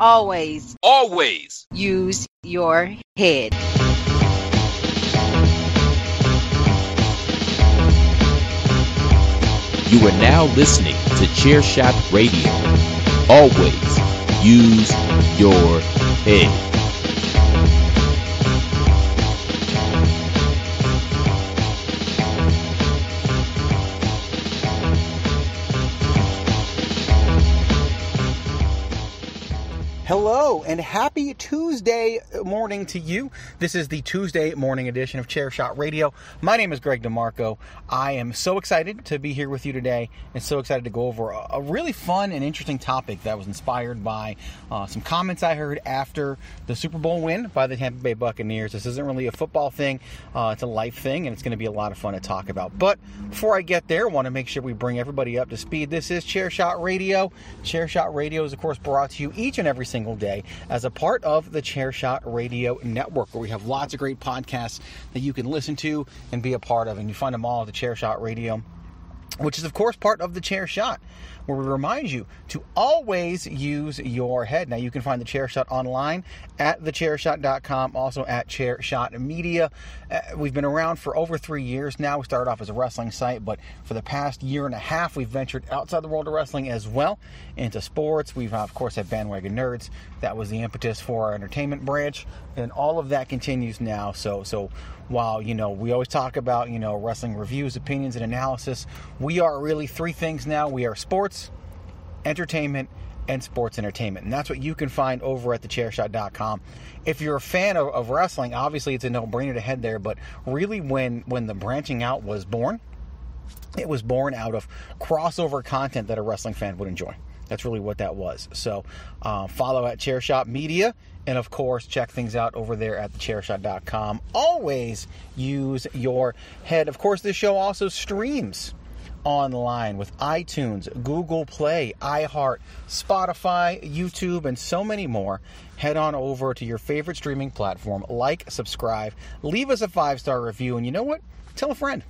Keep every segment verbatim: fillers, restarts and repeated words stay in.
Always, always use your head. You are now listening to Chair Shot Radio. Always use your head. Hello and happy Tuesday morning to you. This is the Tuesday morning edition of Chair Shot Radio. My name is Greg DeMarco. I am so excited to be here with you today and so excited to go over a, a really fun and interesting topic that was inspired by uh, some comments I heard after the Super Bowl win by the Tampa Bay Buccaneers. This isn't really a football thing. Uh, it's a life thing, and it's going to be a lot of fun to talk about. But before I get there, I want to make sure we bring everybody up to speed. This is Chair Shot Radio. Chair Shot Radio is, of course, brought to you each and every single day as a part of the Chair Shot Radio Network, where we have lots of great podcasts that you can listen to and be a part of, and you find them all at the Chair Shot Radio, which is, of course, part of the Chair Shot, where we remind you to always use your head. Now, you can find the Chair Shot online at the chair shot dot com, also at Chair Shot Media. Uh, we've been around for over three years now. We started off as a wrestling site, but for the past year and a half, we've ventured outside the world of wrestling as well into sports. We've, of course, had Bandwagon Nerds. That was the impetus for our entertainment branch, and all of that continues now. So, so while, you know, we always talk about, you know, wrestling reviews, opinions, and analysis, we are really three things now. We are sports, entertainment, and sports entertainment. And that's what you can find over at the chair shot dot com. If you're a fan of, of wrestling, obviously it's a no-brainer to head there, but really when, when the branching out was born, it was born out of crossover content that a wrestling fan would enjoy. That's really what that was. So uh, follow at Chair Shot Media, and of course, check things out over there at the chair shot dot com. Always use your head. Of course, this show also streams online with iTunes, Google Play, iHeart, Spotify, YouTube, and so many more. Head on over to your favorite streaming platform, like, subscribe, leave us a five-star review, and you know what? Tell a friend.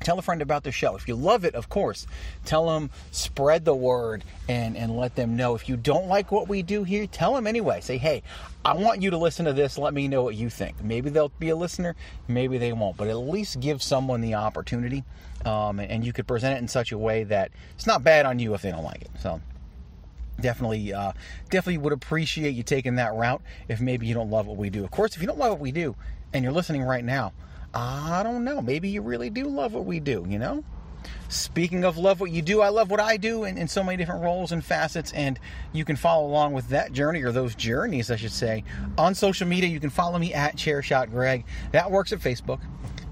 Tell a friend about the show. If you love it, of course, tell them, spread the word, and, and let them know. If you don't like what we do here, tell them anyway. Say, hey, I want you to listen to this. Let me know what you think. Maybe they'll be a listener. Maybe they won't. But at least give someone the opportunity. Um, and you could present it in such a way that it's not bad on you if they don't like it. So definitely, uh, definitely would appreciate you taking that route if maybe you don't love what we do. Of course, if you don't love what we do and you're listening right now, I don't know. Maybe you really do love what we do, you know? Speaking of love what you do, I love what I do in, in so many different roles and facets, and you can follow along with that journey, or those journeys, I should say, on social media. You can follow me at Chair Shot Greg. That works at Facebook.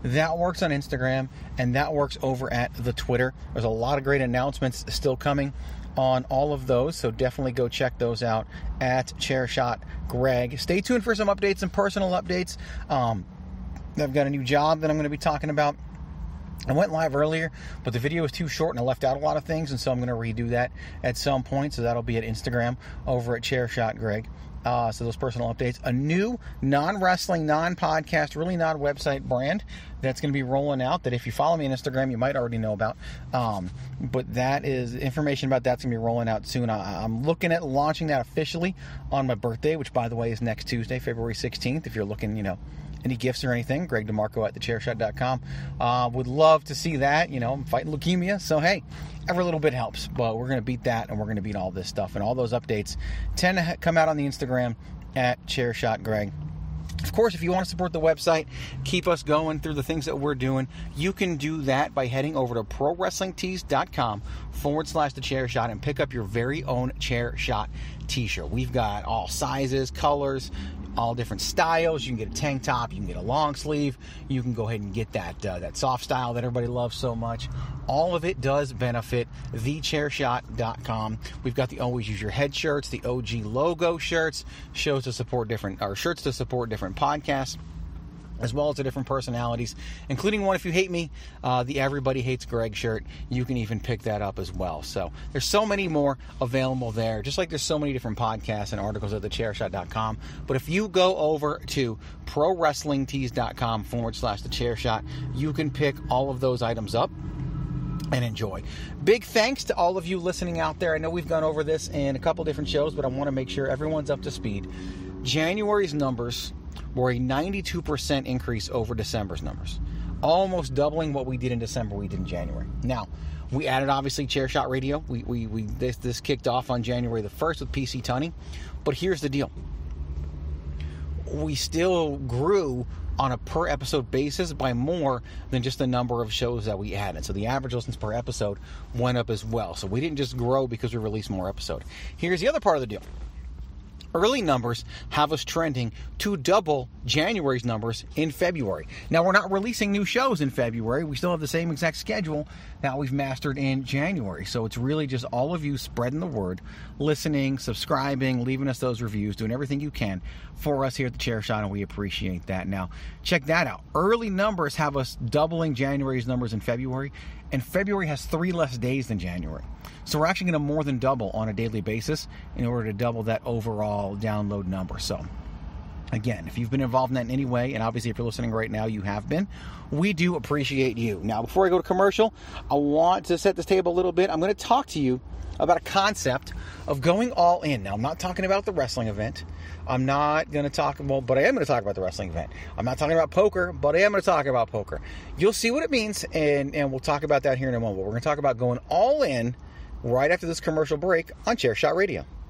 That works on Instagram, and that works over at the Twitter. There's a lot of great announcements still coming on all of those, so definitely go check those out at Chair Shot Greg. Stay tuned for some updates and personal updates. Um, I've got a new job that I'm going to be talking about I went live earlier, but the video was too short and I left out a lot of things, and so I'm going to redo that at some point. So that'll be at Instagram over at Chair Shot Greg. Uh, so those personal updates. A new non-wrestling, non-podcast, really non-website brand that's going to be rolling out that if you follow me on Instagram, you might already know about. Um, but that is information about that's going to be rolling out soon. I, I'm looking at launching that officially on my birthday, which, by the way, is next Tuesday, February sixteenth. If you're looking, you know, any gifts or anything, Greg DeMarco at the chair shot dot com. Uh, would love to see that. You know, I'm fighting leukemia, so hey, every little bit helps. But we're going to beat that, and we're going to beat all this stuff. And all those updates tend to come out on the Instagram at Chair Shot Greg. Of course, if you want to support the website, keep us going through the things that we're doing, you can do that by heading over to Pro Wrestling Tees dot com forward slash the chair shot and pick up your very own Chair Shot t-shirt. We've got all sizes, colors, all different styles. You can get a tank top, you can get a long sleeve, you can go ahead and get that uh, that soft style that everybody loves so much. All of it does benefit the chair shot dot com. We've got the Always Use Your Head shirts, the O G logo shirts, shows to support different, or shirts to support different podcasts, as well as the different personalities, including one, if you hate me, uh, the Everybody Hates Greg shirt. You can even pick that up as well. So there's so many more available there, just like there's so many different podcasts and articles at the chair shot dot com. But if you go over to Pro Wrestling Tees dot com forward slash thechairshot, you can pick all of those items up and enjoy. Big thanks to all of you listening out there. I know we've gone over this in a couple different shows, but I want to make sure everyone's up to speed. January's numbers were a ninety-two percent increase over December's numbers, almost doubling what we did in December we did in January. Now, we added, obviously, Chair Shot Radio. We, we, we this, this kicked off on January the first with P C Tunney. But here's the deal. We still grew on a per episode basis by more than just the number of shows that we added. So the average listens per episode went up as well. So we didn't just grow because we released more episode. Here's the other part of the deal. Early numbers have us trending to double January's numbers in February. Now, we're not releasing new shows in February. We still have the same exact schedule that we've mastered in January. So it's really just all of you spreading the word, listening, subscribing, leaving us those reviews, doing everything you can for us here at The Chair Shot, and we appreciate that. Now, check that out. Early numbers have us doubling January's numbers in February, and February has three less days than January. So we're actually going to more than double on a daily basis in order to double that overall download number. So again, if you've been involved in that in any way, and obviously if you're listening right now, you have been, we do appreciate you. Now, before I go to commercial, I want to set this table a little bit. I'm going to talk to you about a concept of going all in. Now, I'm not talking about the wrestling event. I'm not going to talk about, well, but I am going to talk about the wrestling event. I'm not talking about poker, but I am going to talk about poker. You'll see what it means, and, and we'll talk about that here in a moment. We're going to talk about going all in right after this commercial break on Chair Shot Radio.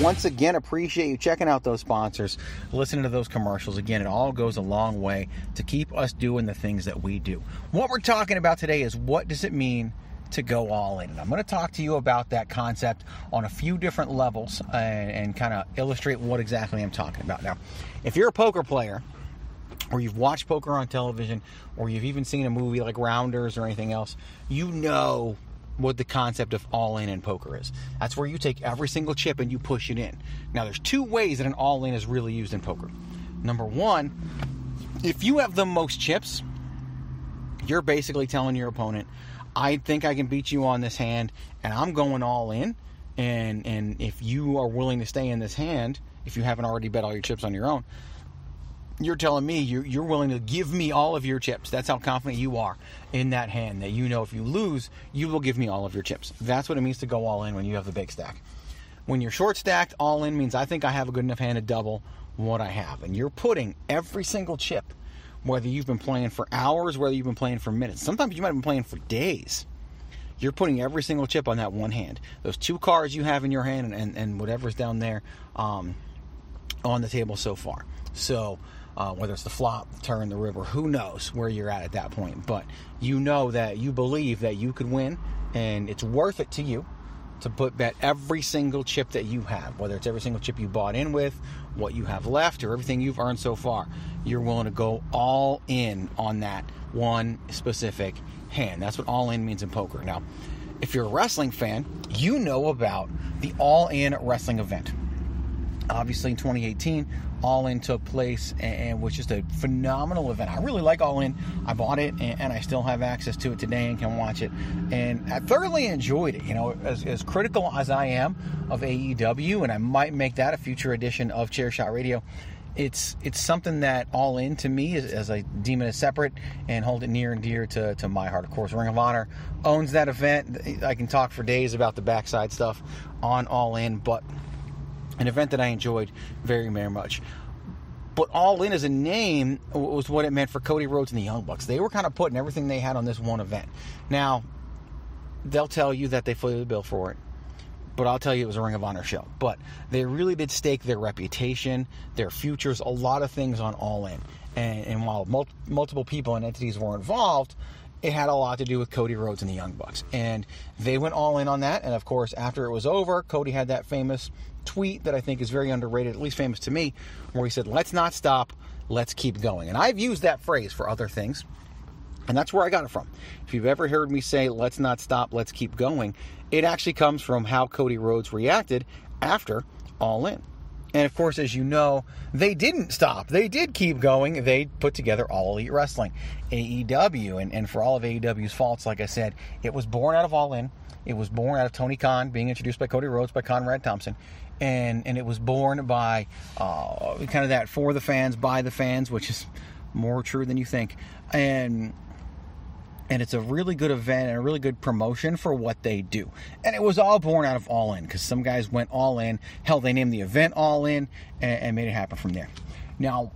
Once again, appreciate you checking out those sponsors, listening to those commercials. Again, it all goes a long way to keep us doing the things that we do. What we're talking about today is, what does it mean to go all in? And I'm going to talk to you about that concept on a few different levels and, and kind of illustrate what exactly I'm talking about. Now, if you're a poker player, or you've watched poker on television, or you've even seen a movie like Rounders or anything else, you know what the concept of all-in in poker is. That's where you take every single chip and you push it in. Now, there's two ways that an all-in is really used in poker. Number one, if you have the most chips, you're basically telling your opponent, I think I can beat you on this hand, and I'm going all-in, and, and if you are willing to stay in this hand, if you haven't already bet all your chips on your own, you're telling me you're, you're willing to give me all of your chips. That's how confident you are in that hand, that you know if you lose, you will give me all of your chips. That's what it means to go all in when you have the big stack. When you're short stacked, all in means I think I have a good enough hand to double what I have. And you're putting every single chip, whether you've been playing for hours, whether you've been playing for minutes, sometimes you might have been playing for days. You're putting every single chip on that one hand. Those two cards you have in your hand and, and, and whatever's down there um, on the table so far. So Uh, whether it's the flop, the turn, the river, who knows where you're at at that point. But you know that you believe that you could win, and it's worth it to you to put bet every single chip that you have, whether it's every single chip you bought in with, what you have left, or everything you've earned so far. You're willing to go all in on that one specific hand. That's what all in means in poker. Now, if you're a wrestling fan, you know about the All In wrestling event. Obviously, in twenty eighteen, All In took place, and was just a phenomenal event. I really like All In. I bought it, and, and I still have access to it today and can watch it. And I thoroughly enjoyed it. You know, as, as critical as I am of A E W, and I might make that a future edition of Chair Shot Radio, it's it's something that All In, to me, is, as I deem it as separate and hold it near and dear to, to my heart. Of course, Ring of Honor owns that event. I can talk for days about the backside stuff on All In, but an event that I enjoyed very, very much. But All In as a name was what it meant for Cody Rhodes and the Young Bucks. They were kind of putting everything they had on this one event. Now, they'll tell you that they footed the bill for it, but I'll tell you it was a Ring of Honor show. But they really did stake their reputation, their futures, a lot of things on All In. And, and while mul- multiple people and entities were involved, it had a lot to do with Cody Rhodes and the Young Bucks. And they went all in on that. And, of course, after it was over, Cody had that famous tweet that I think is very underrated, at least famous to me, where he said, "Let's not stop, let's keep going." And I've used that phrase for other things, and that's where I got it from. If you've ever heard me say, "Let's not stop, let's keep going," it actually comes from how Cody Rhodes reacted after All In. And, of course, as you know, they didn't stop. They did keep going. They put together All Elite Wrestling, A E W. And, and for all of A E W's faults, like I said, it was born out of All In. It was born out of Tony Khan, being introduced by Cody Rhodes, by Conrad Thompson. And, and it was born by uh, kind of that for the fans, by the fans, which is more true than you think. And... And it's a really good event and a really good promotion for what they do. And it was all born out of All In, because some guys went all in. Hell, they named the event All In and, and made it happen from there. Now,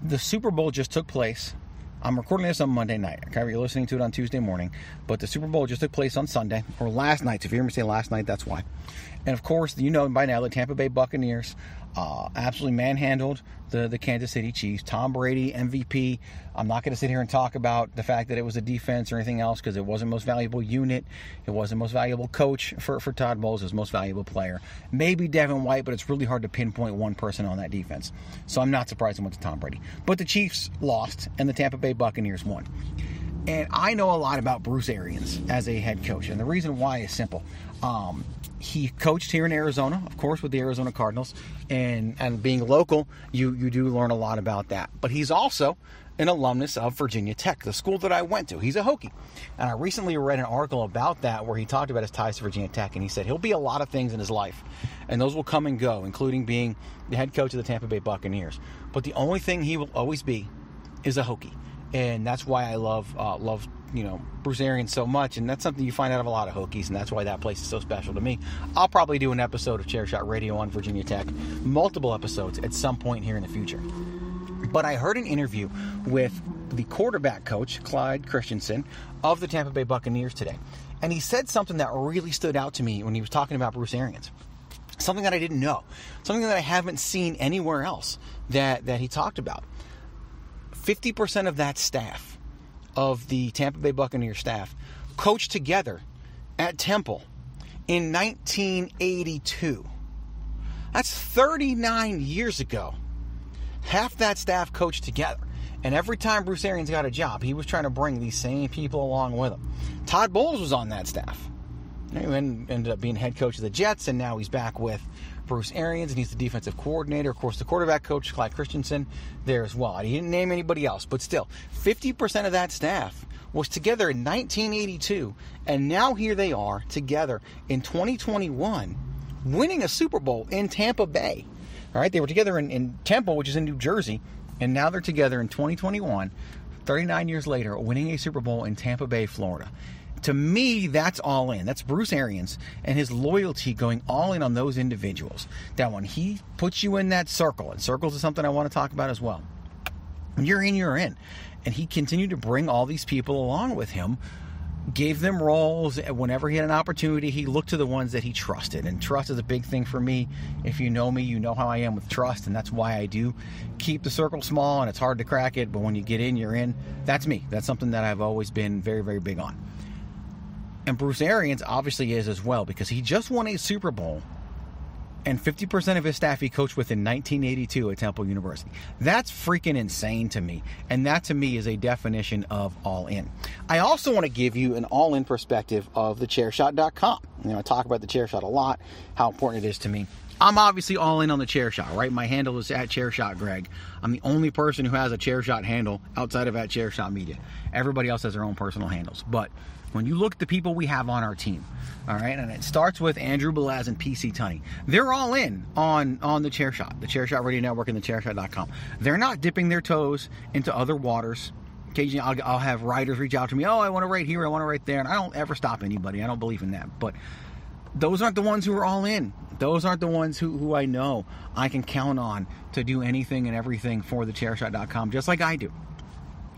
the Super Bowl just took place. I'm recording this on Monday night. Okay, you're listening to it on Tuesday morning. But the Super Bowl just took place on Sunday, or last night. So if you hear me say last night, that's why. And, of course, you know by now the Tampa Bay Buccaneers uh, absolutely manhandled the, the Kansas City Chiefs. Tom Brady, M V P. I'm not going to sit here and talk about the fact that it was a defense or anything else, because it wasn't most valuable unit. It wasn't most valuable coach for, for Todd Bowles. It was most valuable player. Maybe Devin White, but it's really hard to pinpoint one person on that defense. So I'm not surprised it went to Tom Brady. But the Chiefs lost, and the Tampa Bay Buccaneers won. And I know a lot about Bruce Arians as a head coach, and the reason why is simple. Um, he coached here in Arizona, of course, with the Arizona Cardinals, and, and being local, you, you do learn a lot about that. But he's also an alumnus of Virginia Tech, the school that I went to. He's a Hokie. And I recently read an article about that where he talked about his ties to Virginia Tech, and he said he'll be a lot of things in his life, and those will come and go, including being the head coach of the Tampa Bay Buccaneers. But the only thing he will always be is a Hokie. And that's why I love, uh, love you know, Bruce Arians so much. And that's something you find out of a lot of Hokies, and that's why that place is so special to me. I'll probably do an episode of Chair Shot Radio on Virginia Tech, multiple episodes at some point here in the future. But I heard an interview with the quarterback coach, Clyde Christensen, of the Tampa Bay Buccaneers today. And he said something that really stood out to me when he was talking about Bruce Arians. Something that I didn't know. Something that I haven't seen anywhere else that, that he talked about. fifty percent of that staff, of the Tampa Bay Buccaneers staff, coached together at Temple in nineteen eighty-two. That's thirty-nine years ago. Half that staff coached together. And every time Bruce Arians got a job, he was trying to bring these same people along with him. Todd Bowles was on that staff. He ended up being head coach of the Jets, and now he's back with Bruce Arians, and he's the defensive coordinator. Of course, the quarterback coach, Clyde Christensen, there as well. He didn't name anybody else, but still, fifty percent of that staff was together in nineteen eighty-two, and now here they are together in twenty twenty-one, winning a Super Bowl in Tampa Bay. All right, they were together in, in Temple, which is in New Jersey, and now they're together in twenty twenty-one, thirty-nine years later, winning a Super Bowl in Tampa Bay, Florida. To me, that's all in. That's Bruce Arians and his loyalty going all in on those individuals. That when he puts you in that circle, and circles is something I want to talk about as well. When you're in, you're in. And he continued to bring all these people along with him, gave them roles. Whenever he had an opportunity, he looked to the ones that he trusted. And trust is a big thing for me. If you know me, you know how I am with trust, and that's why I do keep the circle small, and it's hard to crack it, but when you get in, you're in. That's me. That's something that I've always been very, very big on. And Bruce Arians obviously is as well, because he just won a Super Bowl, and fifty percent of his staff he coached with in nineteen eighty-two at Temple University. That's freaking insane to me. And that, to me, is a definition of all in. I also want to give you an all in perspective of the chair shot dot com. You know, I talk about the Chair Shot a lot, how important it is to me. I'm obviously all in on the Chair Shot, right? My handle is at Chair Shot Greg. I'm the only person who has a Chair Shot handle outside of at Chair Shot Media. Everybody else has their own personal handles. But when you look at the people we have on our team, all right, and it starts with Andrew Balaz and P C Tunney, they're all in on, on the Chair Shot, the Chair Shot Radio Network and the chair shot dot com. They're not dipping their toes into other waters. Occasionally, I'll, I'll have writers reach out to me, oh, I want to write here, I want to write there, and I don't ever stop anybody. I don't believe in that. But those aren't the ones who are all in. Those aren't the ones who, who I know I can count on to do anything and everything for the chair shot dot com, just like I do.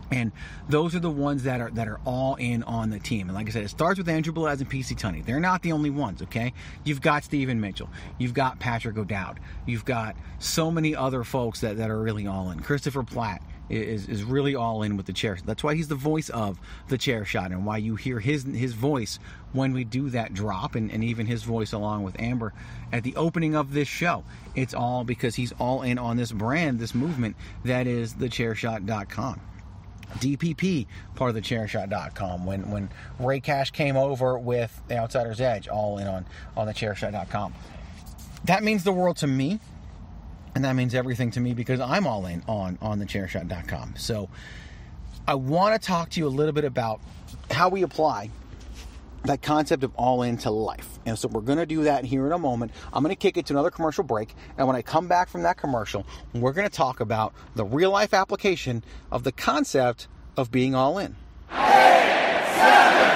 And those are the ones that are that are all in on the team. And like I said, it starts with Andrew Balaz and P C Tunney. They're not the only ones, okay? You've got Stephen Mitchell. You've got Patrick O'Dowd. You've got so many other folks that, that are really all in. Christopher Platt is, is really all in with the Chair. That's why he's the voice of the Chair Shot, and why you hear his his voice when we do that drop, and, and even his voice along with Amber at the opening of this show. It's all because he's all in on this brand, this movement that is the chair shot dot com. D P P, part of the chair shot dot com. When when Ray Cash came over with The Outsider's Edge, all in on, on the chair shot dot com. That means the world to me, and that means everything to me, because I'm all in on, on the chair shot dot com. So I want to talk to you a little bit about how we apply that concept of all in to life. And so we're going to do that here in a moment. I'm going to kick it to another commercial break. And when I come back from that commercial, we're going to talk about the real life application of the concept of being all in. Eight, seven.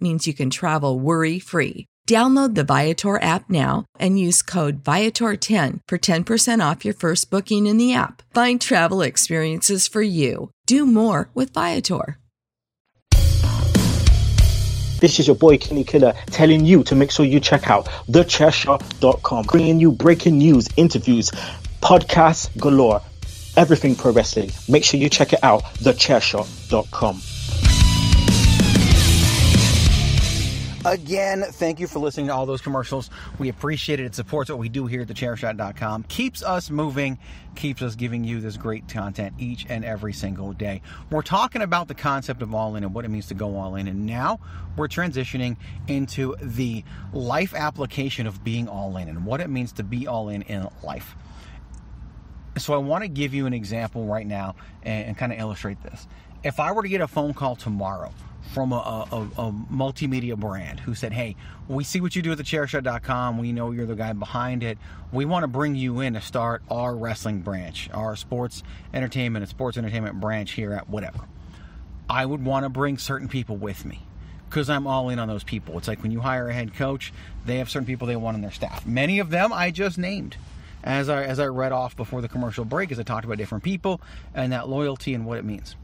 means you can travel worry-free. Download the Viator app now and use code Viator ten for ten percent off your first booking in the app. Find travel experiences for you. Do more with Viator. This is your boy Kenny Killer telling you to make sure you check out the chair shot dot com. Bringing you breaking news, interviews, podcasts galore, everything pro wrestling. Make sure you check it out, the chair shot dot com. Again, thank you for listening to all those commercials. We appreciate it. It supports what we do here at the chair shot dot com. Keeps us moving, keeps us giving you this great content each and every single day. We're talking about the concept of all in and what it means to go all in. And now we're transitioning into the life application of being all in and what it means to be all in in life. So I want to give you an example right now and, and kind of illustrate this. if I were to get a phone call tomorrow from a, a, a multimedia brand who said, hey, we see what you do at the chair shot dot com. We know you're the guy behind it. We want to bring you in to start our wrestling branch, our sports entertainment and sports entertainment branch here at whatever. I would want to bring certain people with me because I'm all in on those people. It's like when you hire a head coach, they have certain people they want on their staff. Many of them I just named as I, as I read off before the commercial break, as I talked about different people and that loyalty and what it means.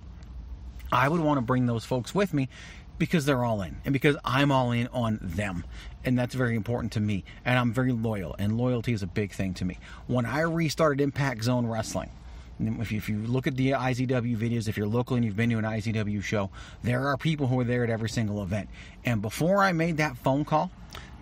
I would want to bring those folks with me because they're all in and because I'm all in on them. And that's very important to me. And I'm very loyal, and loyalty is a big thing to me. When I restarted Impact Zone Wrestling, if you, if you look at the I Z W videos, if you're local and you've been to an I Z W show, there are people who are there at every single event. And before I made that phone call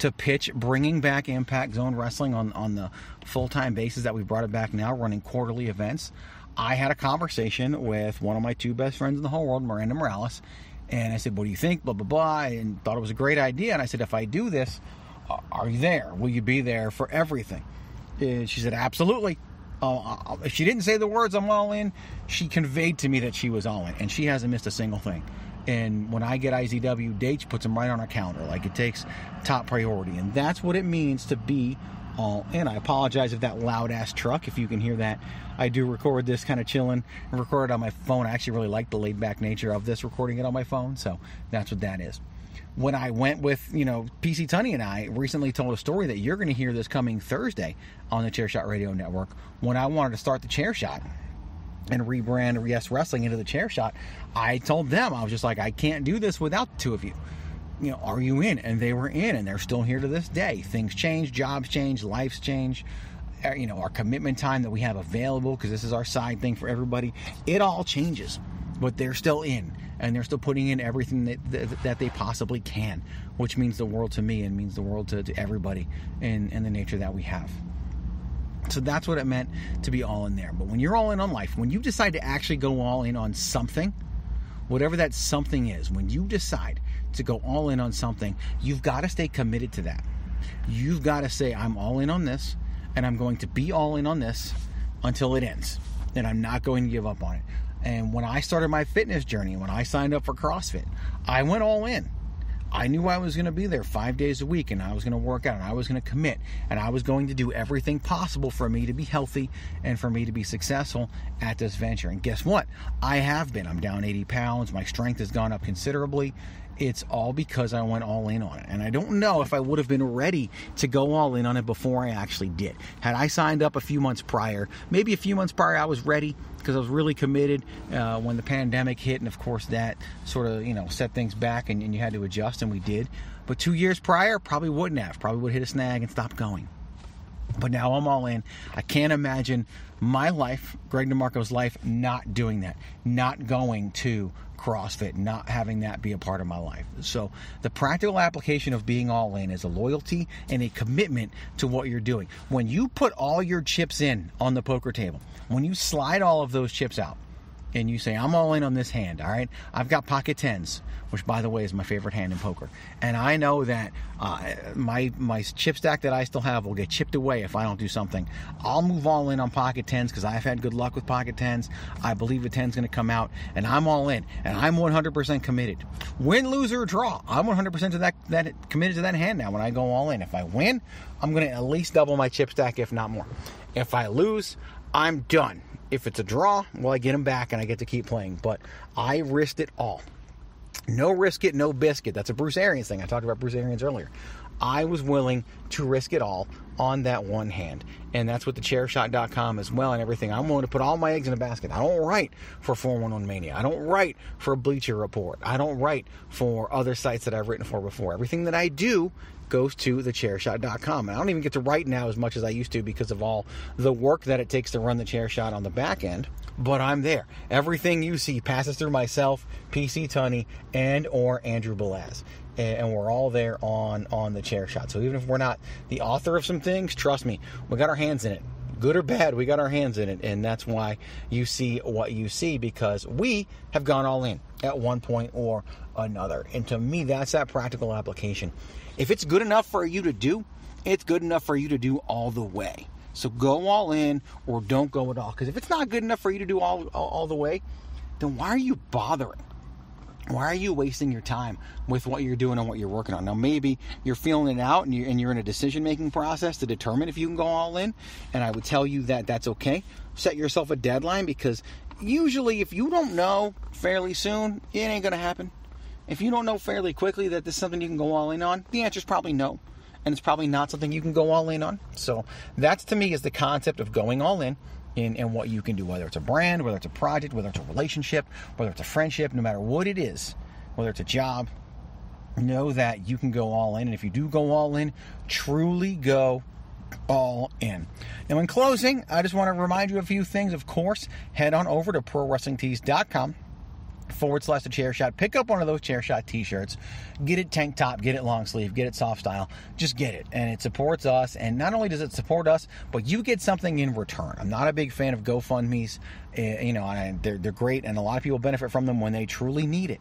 to pitch bringing back Impact Zone Wrestling on, on the full-time basis that we brought it back now, running quarterly events, I had a conversation with one of my two best friends in the whole world, Miranda Morales, and I said, what do you think, blah, blah, blah, and thought it was a great idea. And I said, if I do this, are you there? Will you be there for everything? And she said, absolutely. Uh, if she didn't say the words, I'm all in, she conveyed to me that she was all in, and she hasn't missed a single thing. And when I get I Z W dates, she puts them right on her calendar. Like, it takes top priority, and that's what it means to be all in. I apologize if that loud ass truck, if you can hear that. I do record this kind of chilling and record it on my phone. I actually really like the laid back nature of this, recording it on my phone. So that's what that is. When I went with, you know, P C Tunney and I recently told a story that you're going to hear this coming Thursday on the Chair Shot Radio Network. When I wanted to start the Chair Shot and rebrand Yes Wrestling into the Chair Shot, I told them, I was just like, I can't do this without the two of you. You know, are you in? And they were in, and they're still here to this day. Things change, jobs change, lives change, you know, our commitment time that we have available, because this is our side thing for everybody. It all changes, but they're still in, and they're still putting in everything that that, that they possibly can, which means the world to me and means the world to, to everybody in, in the nature that we have. So that's what it meant to be all in there. But when you're all in on life, when you decide to actually go all in on something, whatever that something is, when you decide to go all in on something, you've got to stay committed to that. You've got to say, I'm all in on this, and I'm going to be all in on this until it ends, and I'm not going to give up on it. And when I started my fitness journey, when I signed up for CrossFit, I went all in. I knew I was going to be there five days a week, and I was going to work out, and I was going to commit, and I was going to do everything possible for me to be healthy and for me to be successful at this venture. And guess what? I have been. I'm down eighty pounds. My strength has gone up considerably. It's all because I went all in on it. And I don't know if I would have been ready to go all in on it before I actually did. Had I signed up a few months prior, maybe a few months prior, I was ready because I was really committed uh, when the pandemic hit. And of course that sort of, you know, set things back and, and you had to adjust, and we did. But two years prior, probably wouldn't have. Probably would hit a snag and stopped going. But now I'm all in. I can't imagine my life, Greg DeMarco's life, not doing that, not going to CrossFit, not having that be a part of my life. So the practical application of being all in is a loyalty and a commitment to what you're doing. When you put all your chips in on the poker table, when you slide all of those chips out and you say, I'm all in on this hand, all right? I've got pocket tens, which, by the way, is my favorite hand in poker. And I know that uh, my my chip stack that I still have will get chipped away if I don't do something. I'll move all in on pocket tens because I've had good luck with pocket tens. I believe the ten's going to come out, and I'm all in, and I'm one hundred percent committed. Win, lose, or draw, I'm one hundred percent to that, that committed to that hand now when I go all in. If I win, I'm going to at least double my chip stack, if not more. If I lose, I'm done. If it's a draw, well, I get them back and I get to keep playing. But I risked it all. No risk it, no biscuit. That's a Bruce Arians thing. I talked about Bruce Arians earlier. I was willing to risk it all on that one hand. And that's what the chair shot dot com as well and everything. I'm willing to put all my eggs in a basket. I don't write for four one one Mania. I don't write for Bleacher Report. I don't write for other sites that I've written for before. Everything that I do goes to the chair shot dot com. And I don't even get to write now as much as I used to because of all the work that it takes to run the Chair Shot on the back end. But I'm there. Everything you see passes through myself, P C Tunney, and or Andrew Balaz. And we're all there on, on the Chair Shot. So even if we're not the author of some things, trust me, we got our hands in it. Good or bad, we got our hands in it. And that's why you see what you see, because we have gone all in at one point or another. And to me, that's that practical application. If it's good enough for you to do, it's good enough for you to do all the way. So go all in or don't go at all. Because if it's not good enough for you to do all all, all the way, then why are you bothering? Why are you wasting your time with what you're doing and what you're working on? Now, maybe you're feeling it out and you're, and you're in a decision-making process to determine if you can go all in, and I would tell you that that's okay. Set yourself a deadline, because usually if you don't know fairly soon, it ain't going to happen. If you don't know fairly quickly that this is something you can go all in on, the answer is probably no. And it's probably not something you can go all in on. So that's, to me, is the concept of going all in. In, in what you can do, whether it's a brand, whether it's a project, whether it's a relationship, whether it's a friendship, no matter what it is, whether it's a job, know that you can go all in. And if you do go all in, truly go all in. Now, in closing, I just want to remind you of a few things. Of course, head on over to Pro Wrestling Tees dot com. Forward slash the chair shot. Pick up one of those chair shot t-shirts. Get it tank top, get it long sleeve, get it soft style. Just get it. And it supports us. And not only does it support us, but you get something in return. I'm not a big fan of GoFundMe's. Uh, you know, I, they're, they're great, and a lot of people benefit from them when they truly need it.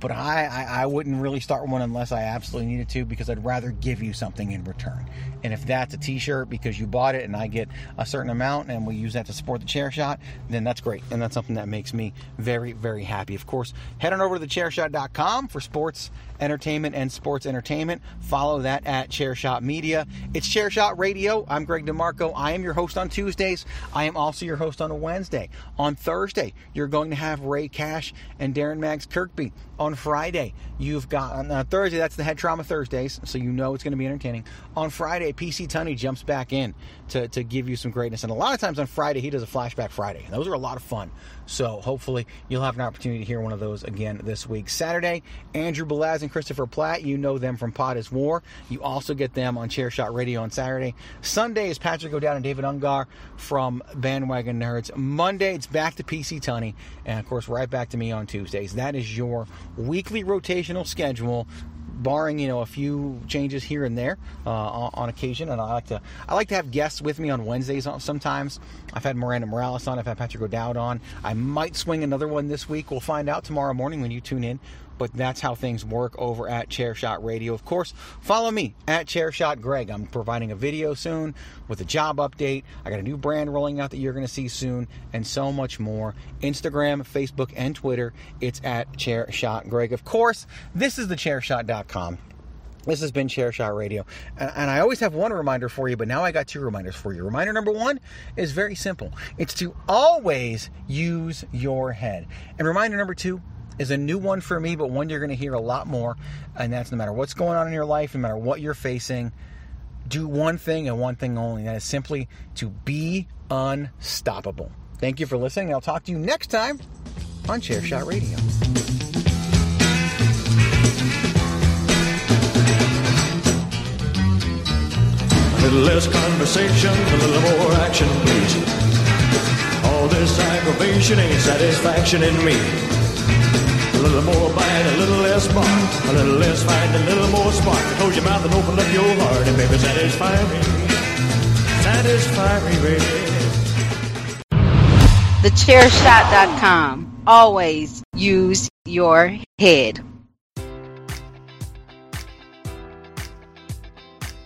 But I, I, I wouldn't really start one unless I absolutely needed to, because I'd rather give you something in return. And if that's a t-shirt because you bought it and I get a certain amount and we use that to support the Chair Shot, then that's great. And that's something that makes me very, very happy. Of course, head on over to the chair shot dot com for sports entertainment and sports entertainment. Follow that at Chair Shot Media. It's Chair Shot Radio. I'm Greg DeMarco. I am your host on Tuesdays. I am also your host on a Wednesday. On Thursday, you're going to have Ray Cash and Darren Max Kirkby. On Friday, you've got, on uh, Thursday, that's the Head Trauma Thursdays, so you know it's going to be entertaining. On Friday, P C Tunney jumps back in to, to give you some greatness. And a lot of times on Friday, he does a Flashback Friday. Those are a lot of fun. So hopefully you'll have an opportunity to hear one of those again this week. Saturday, Andrew Balaz and Christopher Platt. You know them from Pod is War. You also get them on Chair Shot Radio on Saturday. Sunday is Patrick O'Dowd and David Ungar from Bandwagon Nerds. Monday, it's back to P C Tunney. And, of course, right back to me on Tuesdays. That is your weekly rotational schedule, barring, you know, a few changes here and there uh, on occasion. And I like to I like to have guests with me on Wednesdays sometimes. I've had Miranda Morales on. I've had Patrick O'Dowd on. I might swing another one this week. We'll find out tomorrow morning when you tune in. But that's how things work over at Chair Shot Radio. Of course, follow me at Chair Shot Greg. I'm providing a video soon with a job update. I got a new brand rolling out that you're going to see soon, and so much more. Instagram, Facebook, and Twitter. It's at Chair Shot Greg. Of course, this is the chair shot dot com. This has been Chair Shot Radio. And, and I always have one reminder for you, but now I got two reminders for you. Reminder number one is very simple. It's to always use your head. And reminder number two is a new one for me, but one you're going to hear a lot more. And that's, no matter what's going on in your life, no matter what you're facing, do one thing and one thing only. And that is simply to be unstoppable. Thank you for listening. I'll talk to you next time on Chair Shot Radio. A little less conversation, a little more action, please. All this aggravation ain't satisfaction in me. A little more bite, a little less bark, a little less fight, a little more spark. Close your mouth and open up your heart, and baby, satisfy me. Satisfy me, baby. the chair shot dot com. Always use your head.